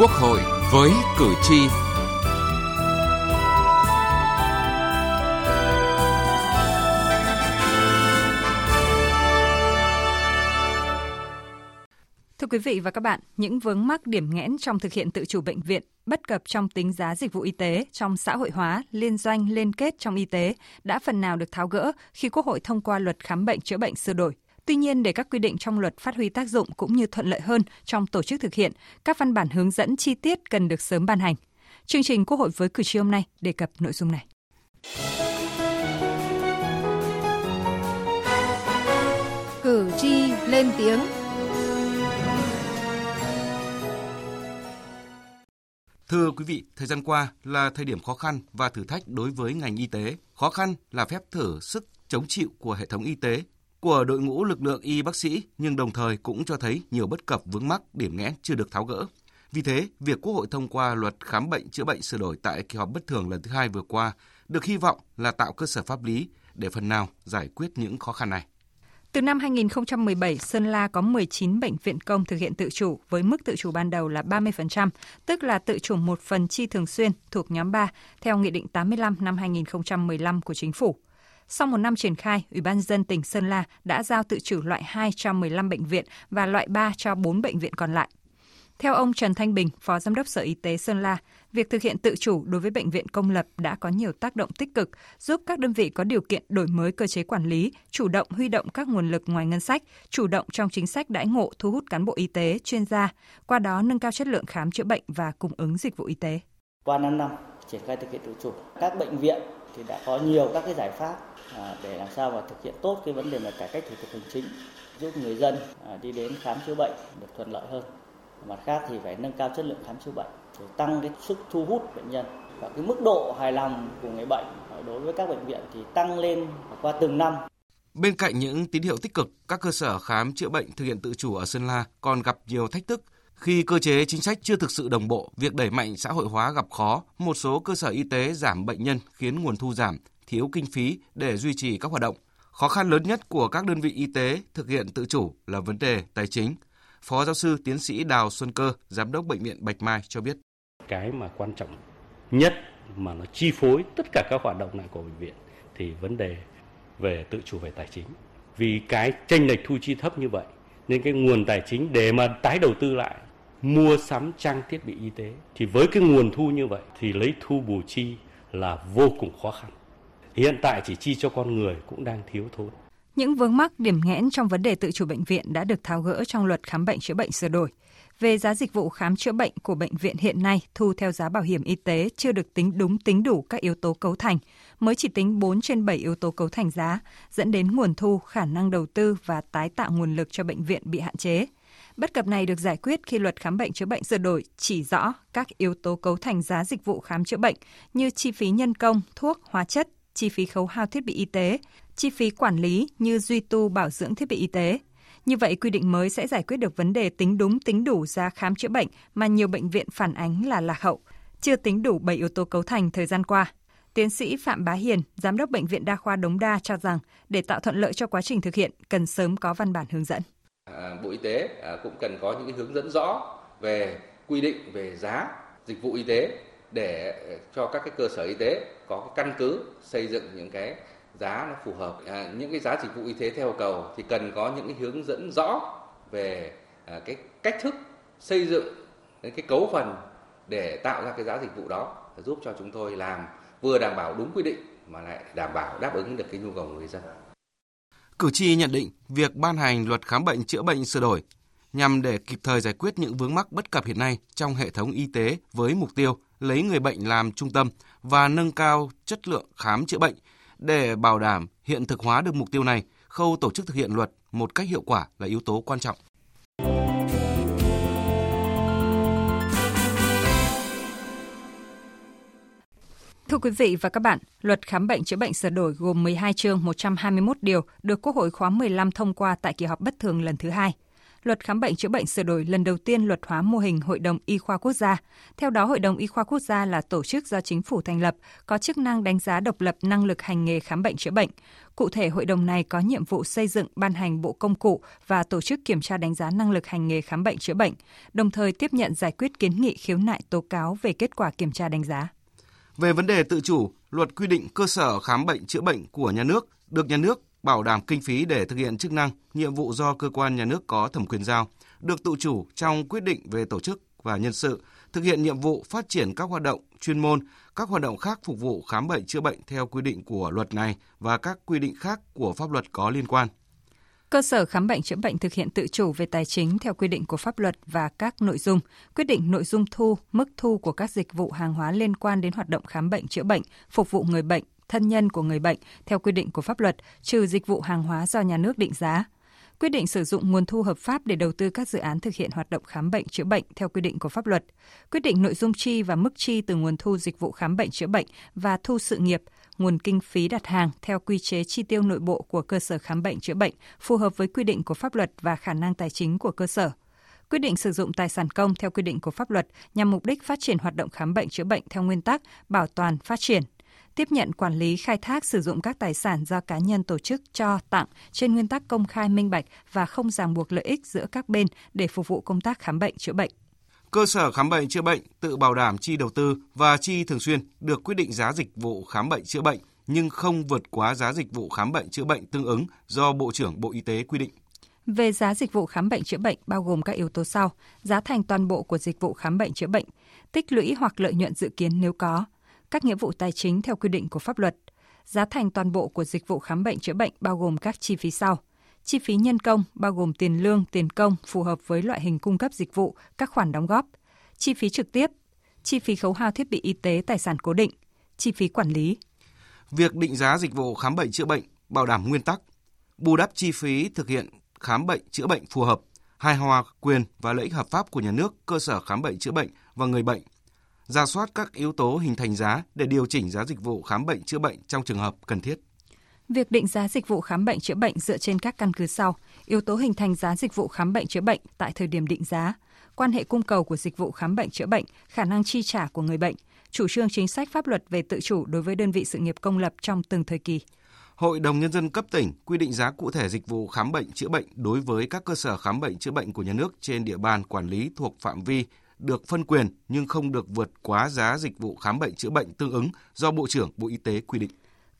Quốc hội với cử tri. Thưa quý vị và các bạn, những vướng mắc điểm nghẽn trong thực hiện tự chủ bệnh viện, bất cập trong tính giá dịch vụ y tế, trong xã hội hóa, liên doanh, liên kết trong y tế đã phần nào được tháo gỡ khi Quốc hội thông qua Luật Khám bệnh chữa bệnh sửa đổi. Tuy nhiên, để các quy định trong luật phát huy tác dụng cũng như thuận lợi hơn trong tổ chức thực hiện, các văn bản hướng dẫn chi tiết cần được sớm ban hành. Chương trình Quốc hội với cử tri hôm nay đề cập nội dung này. Cử tri lên tiếng. Thưa quý vị, thời gian qua là thời điểm khó khăn và thử thách đối với ngành y tế. Khó khăn là phép thử sức chống chịu của hệ thống y tế, của đội ngũ lực lượng y bác sĩ, nhưng đồng thời cũng cho thấy nhiều bất cập vướng mắc, điểm nghẽn chưa được tháo gỡ. Vì thế, việc Quốc hội thông qua Luật Khám bệnh chữa bệnh sửa đổi tại kỳ họp bất thường lần thứ 2 vừa qua được hy vọng là tạo cơ sở pháp lý để phần nào giải quyết những khó khăn này. Từ năm 2017, Sơn La có 19 bệnh viện công thực hiện tự chủ với mức tự chủ ban đầu là 30%, tức là tự chủ 1% chi thường xuyên thuộc nhóm 3 theo Nghị định 85 năm 2015 của Chính phủ. Sau một năm triển khai, Ủy ban nhân dân tỉnh Sơn La đã giao tự chủ loại 2 cho 15 bệnh viện và loại 3 cho 4 bệnh viện còn lại. Theo ông Trần Thanh Bình, Phó Giám đốc Sở Y tế Sơn La, việc thực hiện tự chủ đối với bệnh viện công lập đã có nhiều tác động tích cực, giúp các đơn vị có điều kiện đổi mới cơ chế quản lý, chủ động huy động các nguồn lực ngoài ngân sách, chủ động trong chính sách đãi ngộ thu hút cán bộ y tế, chuyên gia, qua đó nâng cao chất lượng khám chữa bệnh và cung ứng dịch vụ y tế. Qua 5 năm triển khai thực hiện tự chủ, các bệnh viện thì đã có nhiều các cái giải pháp để làm sao mà thực hiện tốt cái vấn đề là cải cách thủ tục hành chính, giúp người dân đi đến khám chữa bệnh được thuận lợi hơn. Mặt khác thì phải nâng cao chất lượng khám chữa bệnh, để tăng cái sức thu hút bệnh nhân và cái mức độ hài lòng của người bệnh đối với các bệnh viện thì tăng lên qua từng năm. Bên cạnh những tín hiệu tích cực, các cơ sở khám chữa bệnh thực hiện tự chủ ở Sơn La còn gặp nhiều thách thức. Khi cơ chế chính sách chưa thực sự đồng bộ, việc đẩy mạnh xã hội hóa gặp khó, một số cơ sở y tế giảm bệnh nhân khiến nguồn thu giảm, thiếu kinh phí để duy trì các hoạt động. Khó khăn lớn nhất của các đơn vị y tế thực hiện tự chủ là vấn đề tài chính. Phó giáo sư tiến sĩ Đào Xuân Cơ, Giám đốc Bệnh viện Bạch Mai cho biết. Cái mà quan trọng nhất mà nó chi phối tất cả các hoạt động này của bệnh viện thì vấn đề về tự chủ về tài chính. Vì cái chênh lệch thu chi thấp như vậy nên cái nguồn tài chính để mà tái đầu tư lại, mua sắm trang thiết bị y tế thì với cái nguồn thu như vậy thì lấy thu bù chi là vô cùng khó khăn. Hiện tại chỉ chi cho con người cũng đang thiếu thốn. Những vướng mắc điểm nghẽn trong vấn đề tự chủ bệnh viện đã được tháo gỡ trong Luật Khám bệnh chữa bệnh sửa đổi. Về giá dịch vụ khám chữa bệnh của bệnh viện hiện nay, thu theo giá bảo hiểm y tế chưa được tính đúng tính đủ các yếu tố cấu thành, mới chỉ tính 4/7 yếu tố cấu thành giá, dẫn đến nguồn thu, khả năng đầu tư và tái tạo nguồn lực cho bệnh viện bị hạn chế. Bất cập này được giải quyết khi Luật Khám bệnh chữa bệnh sửa đổi chỉ rõ các yếu tố cấu thành giá dịch vụ khám chữa bệnh như chi phí nhân công, thuốc, hóa chất, chi phí khấu hao thiết bị y tế, chi phí quản lý như duy tu bảo dưỡng thiết bị y tế. Như vậy, quy định mới sẽ giải quyết được vấn đề tính đúng tính đủ giá khám chữa bệnh mà nhiều bệnh viện phản ánh là lạc hậu, chưa tính đủ 7 yếu tố cấu thành thời gian qua. Tiến sĩ Phạm Bá Hiền, Giám đốc Bệnh viện Đa khoa Đống Đa cho rằng để tạo thuận lợi cho quá trình thực hiện, cần sớm có văn bản hướng dẫn. Bộ Y tế cũng cần có những hướng dẫn rõ về quy định về giá dịch vụ y tế để cho các cái cơ sở y tế có cái căn cứ xây dựng những cái giá nó phù hợp. Những cái giá dịch vụ y tế theo yêu cầu thì cần có những cái hướng dẫn rõ về cái cách thức xây dựng đến cái cấu phần để tạo ra cái giá dịch vụ đó, giúp cho chúng tôi làm vừa đảm bảo đúng quy định mà lại đảm bảo đáp ứng được cái nhu cầu của người dân. Cử tri nhận định việc ban hành Luật Khám bệnh chữa bệnh sửa đổi nhằm để kịp thời giải quyết những vướng mắc bất cập hiện nay trong hệ thống y tế với mục tiêu lấy người bệnh làm trung tâm và nâng cao chất lượng khám chữa bệnh. Để bảo đảm hiện thực hóa được mục tiêu này, khâu tổ chức thực hiện luật một cách hiệu quả là yếu tố quan trọng. Thưa quý vị và các bạn, Luật Khám bệnh chữa bệnh sửa đổi gồm 12 chương 121 điều được Quốc hội khóa 15 thông qua tại kỳ họp bất thường lần thứ 2. Luật khám bệnh chữa bệnh sửa đổi lần đầu tiên luật hóa mô hình Hội đồng Y khoa Quốc gia. Theo đó, Hội đồng Y khoa Quốc gia là tổ chức do chính phủ thành lập, có chức năng đánh giá độc lập năng lực hành nghề khám bệnh chữa bệnh. Cụ thể, hội đồng này có nhiệm vụ xây dựng, ban hành bộ công cụ và tổ chức kiểm tra đánh giá năng lực hành nghề khám bệnh chữa bệnh, đồng thời tiếp nhận giải quyết kiến nghị khiếu nại tố cáo về kết quả kiểm tra đánh giá. Về vấn đề tự chủ, luật quy định cơ sở khám bệnh chữa bệnh của nhà nước được nhà nước bảo đảm kinh phí để thực hiện chức năng, nhiệm vụ do cơ quan nhà nước có thẩm quyền giao, được tự chủ trong quyết định về tổ chức và nhân sự, thực hiện nhiệm vụ phát triển các hoạt động chuyên môn, các hoạt động khác phục vụ khám bệnh chữa bệnh theo quy định của luật này và các quy định khác của pháp luật có liên quan. Cơ sở khám bệnh chữa bệnh thực hiện tự chủ về tài chính theo quy định của pháp luật và các nội dung, quyết định nội dung thu, mức thu của các dịch vụ hàng hóa liên quan đến hoạt động khám bệnh chữa bệnh, phục vụ người bệnh, thân nhân của người bệnh theo quy định của pháp luật, trừ dịch vụ hàng hóa do nhà nước định giá. Quyết định sử dụng nguồn thu hợp pháp để đầu tư các dự án thực hiện hoạt động khám bệnh chữa bệnh theo quy định của pháp luật. Quyết định nội dung chi và mức chi từ nguồn thu dịch vụ khám bệnh chữa bệnh và thu sự nghiệp, nguồn kinh phí đặt hàng theo quy chế chi tiêu nội bộ của cơ sở khám bệnh chữa bệnh phù hợp với quy định của pháp luật và khả năng tài chính của cơ sở. Quyết định sử dụng tài sản công theo quy định của pháp luật nhằm mục đích phát triển hoạt động khám bệnh chữa bệnh theo nguyên tắc bảo toàn phát triển. Tiếp nhận, quản lý, khai thác, sử dụng các tài sản do cá nhân tổ chức cho, tặng trên nguyên tắc công khai, minh bạch và không ràng buộc lợi ích giữa các bên để phục vụ công tác khám bệnh chữa bệnh. Cơ sở khám bệnh chữa bệnh tự bảo đảm chi đầu tư và chi thường xuyên được quyết định giá dịch vụ khám bệnh chữa bệnh nhưng không vượt quá giá dịch vụ khám bệnh chữa bệnh tương ứng do Bộ trưởng Bộ Y tế quy định. Về giá dịch vụ khám bệnh chữa bệnh bao gồm các yếu tố sau: giá thành toàn bộ của dịch vụ khám bệnh chữa bệnh, tích lũy hoặc lợi nhuận dự kiến nếu có, các nghĩa vụ tài chính theo quy định của pháp luật. Giá thành toàn bộ của dịch vụ khám bệnh chữa bệnh bao gồm các chi phí sau: chi phí nhân công bao gồm tiền lương, tiền công phù hợp với loại hình cung cấp dịch vụ, các khoản đóng góp; chi phí trực tiếp; chi phí khấu hao thiết bị y tế, tài sản cố định; chi phí quản lý. Việc định giá dịch vụ khám bệnh chữa bệnh bảo đảm nguyên tắc bù đắp chi phí thực hiện khám bệnh chữa bệnh phù hợp, hài hòa quyền và lợi ích hợp pháp của nhà nước, cơ sở khám bệnh chữa bệnh và người bệnh. Rà soát các yếu tố hình thành giá để điều chỉnh giá dịch vụ khám bệnh chữa bệnh trong trường hợp cần thiết. Việc định giá dịch vụ khám bệnh chữa bệnh dựa trên các căn cứ sau: yếu tố hình thành giá dịch vụ khám bệnh chữa bệnh tại thời điểm định giá, quan hệ cung cầu của dịch vụ khám bệnh chữa bệnh, khả năng chi trả của người bệnh, chủ trương chính sách pháp luật về tự chủ đối với đơn vị sự nghiệp công lập trong từng thời kỳ. Hội đồng Nhân dân cấp tỉnh quy định giá cụ thể dịch vụ khám bệnh chữa bệnh đối với các cơ sở khám bệnh chữa bệnh của nhà nước trên địa bàn quản lý thuộc phạm vi được phân quyền nhưng không được vượt quá giá dịch vụ khám bệnh chữa bệnh tương ứng do Bộ trưởng Bộ Y tế quy định.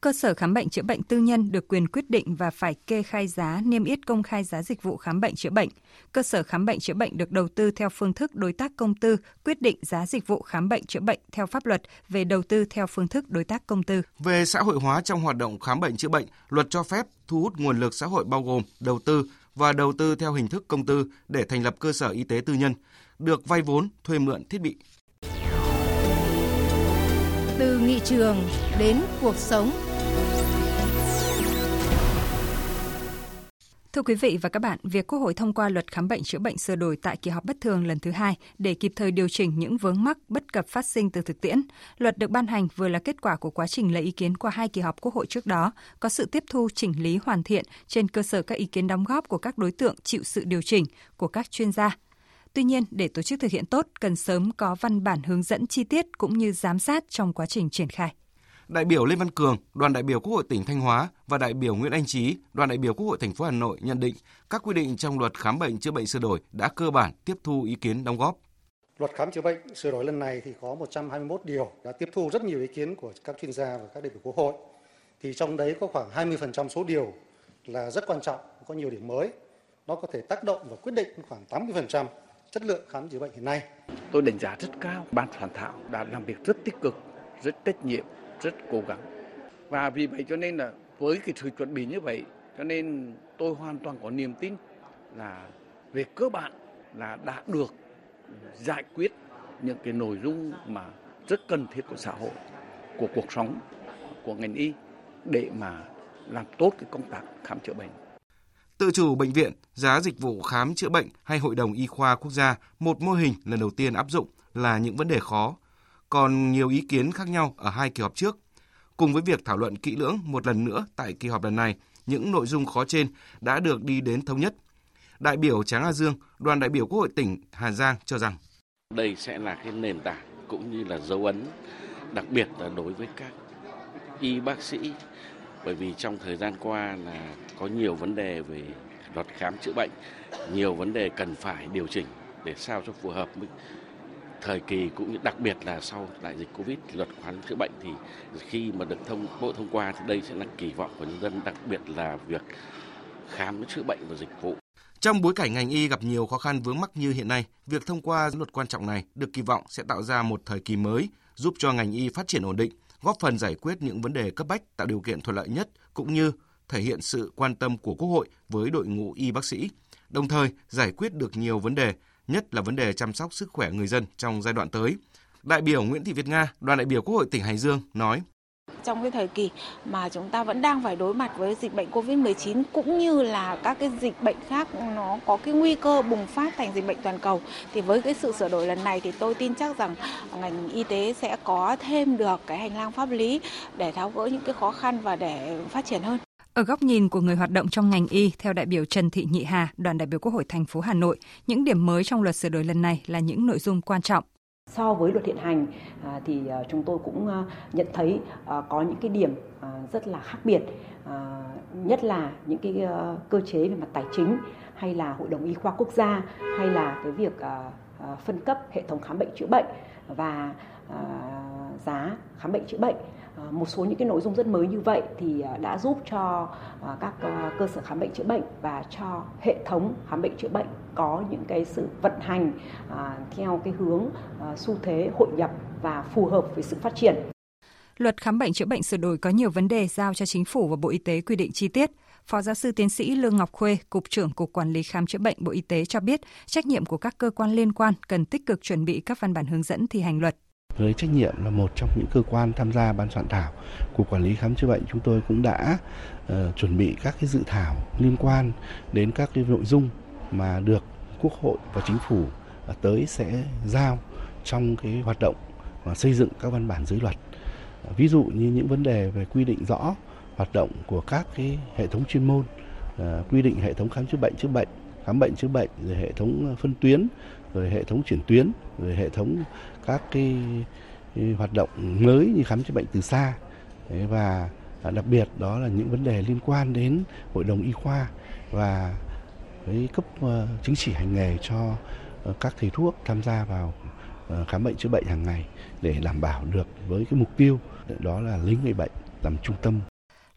Cơ sở khám bệnh chữa bệnh tư nhân được quyền quyết định và phải kê khai giá, niêm yết công khai giá dịch vụ khám bệnh chữa bệnh. Cơ sở khám bệnh chữa bệnh được đầu tư theo phương thức đối tác công tư, quyết định giá dịch vụ khám bệnh chữa bệnh theo pháp luật về đầu tư theo phương thức đối tác công tư. Về xã hội hóa trong hoạt động khám bệnh chữa bệnh, luật cho phép thu hút nguồn lực xã hội bao gồm đầu tư và đầu tư theo hình thức công tư để thành lập cơ sở y tế tư nhân, được vay vốn, thuê mượn thiết bị. Từ nghị trường đến cuộc sống. Thưa quý vị và các bạn, việc Quốc hội thông qua luật khám bệnh chữa bệnh sửa đổi tại kỳ họp bất thường lần thứ 2 để kịp thời điều chỉnh những vướng mắc bất cập phát sinh từ thực tiễn, luật được ban hành vừa là kết quả của quá trình lấy ý kiến qua 2 kỳ họp Quốc hội trước đó, có sự tiếp thu chỉnh lý hoàn thiện trên cơ sở các ý kiến đóng góp của các đối tượng chịu sự điều chỉnh, của các chuyên gia. Tuy nhiên, để tổ chức thực hiện tốt, cần sớm có văn bản hướng dẫn chi tiết cũng như giám sát trong quá trình triển khai. Đại biểu Lê Văn Cường, đoàn đại biểu Quốc hội tỉnh Thanh Hóa và đại biểu Nguyễn Anh Trí, đoàn đại biểu Quốc hội thành phố Hà Nội nhận định các quy định trong luật khám bệnh chữa bệnh sửa đổi đã cơ bản tiếp thu ý kiến đóng góp. Luật khám chữa bệnh sửa đổi lần này thì có 121 điều, đã tiếp thu rất nhiều ý kiến của các chuyên gia và các đại biểu Quốc hội. Thì trong đấy có khoảng 20% số điều là rất quan trọng, có nhiều điểm mới, nó có thể tác động và quyết định khoảng 80%. Chất lượng khám chữa bệnh hiện nay. Tôi đánh giá rất cao ban soạn thảo đã làm việc rất tích cực, rất trách nhiệm, rất cố gắng. Và vì vậy cho nên là với cái sự chuẩn bị như vậy, cho nên tôi hoàn toàn có niềm tin là về cơ bản là đã được giải quyết những cái nội dung mà rất cần thiết của xã hội, của cuộc sống, của ngành y để mà làm tốt cái công tác khám chữa bệnh. Tự chủ bệnh viện, giá dịch vụ khám chữa bệnh hay Hội đồng Y khoa Quốc gia, một mô hình lần đầu tiên áp dụng là những vấn đề khó, còn nhiều ý kiến khác nhau ở 2 kỳ họp trước. Cùng với việc thảo luận kỹ lưỡng một lần nữa tại kỳ họp lần này, những nội dung khó trên đã được đi đến thống nhất. đại biểu Tráng A Dương, đoàn đại biểu Quốc hội tỉnh Hà Giang cho rằng đây sẽ là cái nền tảng cũng như là dấu ấn, đặc biệt là đối với các y bác sĩ, bởi vì trong thời gian qua là có nhiều vấn đề về luật khám chữa bệnh, nhiều vấn đề cần phải điều chỉnh để sao cho phù hợp với thời kỳ, cũng như đặc biệt là sau đại dịch Covid. Luật khám chữa bệnh thì khi mà được Bộ thông qua thì đây sẽ là kỳ vọng của nhân dân, đặc biệt là việc khám chữa bệnh và dịch vụ. Trong bối cảnh ngành y gặp nhiều khó khăn vướng mắc như hiện nay, việc thông qua luật quan trọng này được kỳ vọng sẽ tạo ra một thời kỳ mới, giúp cho ngành y phát triển ổn định, góp phần giải quyết những vấn đề cấp bách, tạo điều kiện thuận lợi nhất, cũng như thể hiện sự quan tâm của Quốc hội với đội ngũ y bác sĩ, đồng thời giải quyết được nhiều vấn đề, nhất là vấn đề chăm sóc sức khỏe người dân trong giai đoạn tới. Đại biểu Nguyễn Thị Việt Nga, đoàn đại biểu Quốc hội tỉnh Hải Dương nói: trong cái thời kỳ mà chúng ta vẫn đang phải đối mặt với dịch bệnh Covid-19 cũng như là các cái dịch bệnh khác, nó có cái nguy cơ bùng phát thành dịch bệnh toàn cầu, thì với cái sự sửa đổi lần này thì tôi tin chắc rằng ngành y tế sẽ có thêm được cái hành lang pháp lý để tháo gỡ những cái khó khăn và để phát triển hơn. Ở góc nhìn của người hoạt động trong ngành y, theo đại biểu Trần Thị Nhị Hà, đoàn đại biểu Quốc hội thành phố Hà Nội, những điểm mới trong luật sửa đổi lần này là những nội dung quan trọng. So với luật hiện hành thì chúng tôi cũng nhận thấy có những cái điểm rất là khác biệt, nhất là những cái cơ chế về mặt tài chính, hay là Hội đồng Y khoa Quốc gia, hay là cái việc phân cấp hệ thống khám bệnh chữa bệnh và giá khám bệnh chữa bệnh. Một số những cái nội dung rất mới như vậy thì đã giúp cho các cơ sở khám bệnh chữa bệnh và cho hệ thống khám bệnh chữa bệnh có những cái sự vận hành theo cái hướng xu thế hội nhập và phù hợp với sự phát triển. Luật khám bệnh chữa bệnh sửa đổi có nhiều vấn đề giao cho Chính phủ và Bộ Y tế quy định chi tiết. Phó giáo sư tiến sĩ Lương Ngọc Khuê, Cục trưởng Cục Quản lý Khám chữa bệnh Bộ Y tế cho biết, trách nhiệm của các cơ quan liên quan cần tích cực chuẩn bị các văn bản hướng dẫn thi hành luật. Với trách nhiệm là một trong những cơ quan tham gia ban soạn thảo của quản lý khám chữa bệnh, chúng tôi cũng đã chuẩn bị các cái dự thảo liên quan đến các cái nội dung mà được Quốc hội và Chính phủ tới sẽ giao trong cái hoạt động và xây dựng các văn bản dưới luật. Ví dụ như những vấn đề về quy định rõ hoạt động của các cái hệ thống chuyên môn, quy định hệ thống khám bệnh chữa bệnh, rồi hệ thống phân tuyến, rồi hệ thống chuyển tuyến, rồi hệ thống các cái hoạt động mới như khám chữa bệnh từ xa. Và đặc biệt đó là những vấn đề liên quan đến Hội đồng Y khoa và cái cấp chứng chỉ hành nghề cho các thầy thuốc tham gia vào khám bệnh chữa bệnh hàng ngày để đảm bảo được với cái mục tiêu đó là lấy người bệnh làm trung tâm.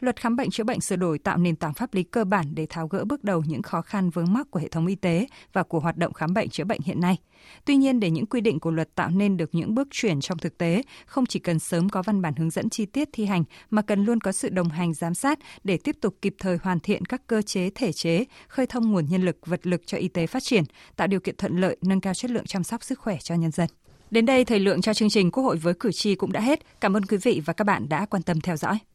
Luật khám bệnh chữa bệnh sửa đổi tạo nền tảng pháp lý cơ bản để tháo gỡ bước đầu những khó khăn vướng mắc của hệ thống y tế và của hoạt động khám bệnh chữa bệnh hiện nay. Tuy nhiên, để những quy định của luật tạo nên được những bước chuyển trong thực tế, không chỉ cần sớm có văn bản hướng dẫn chi tiết thi hành mà cần luôn có sự đồng hành giám sát để tiếp tục kịp thời hoàn thiện các cơ chế thể chế, khơi thông nguồn nhân lực, vật lực cho y tế phát triển, tạo điều kiện thuận lợi, nâng cao chất lượng chăm sóc sức khỏe cho nhân dân. Đến đây, thời lượng cho chương trình Quốc hội với cử tri cũng đã hết. Cảm ơn quý vị và các bạn đã quan tâm theo dõi.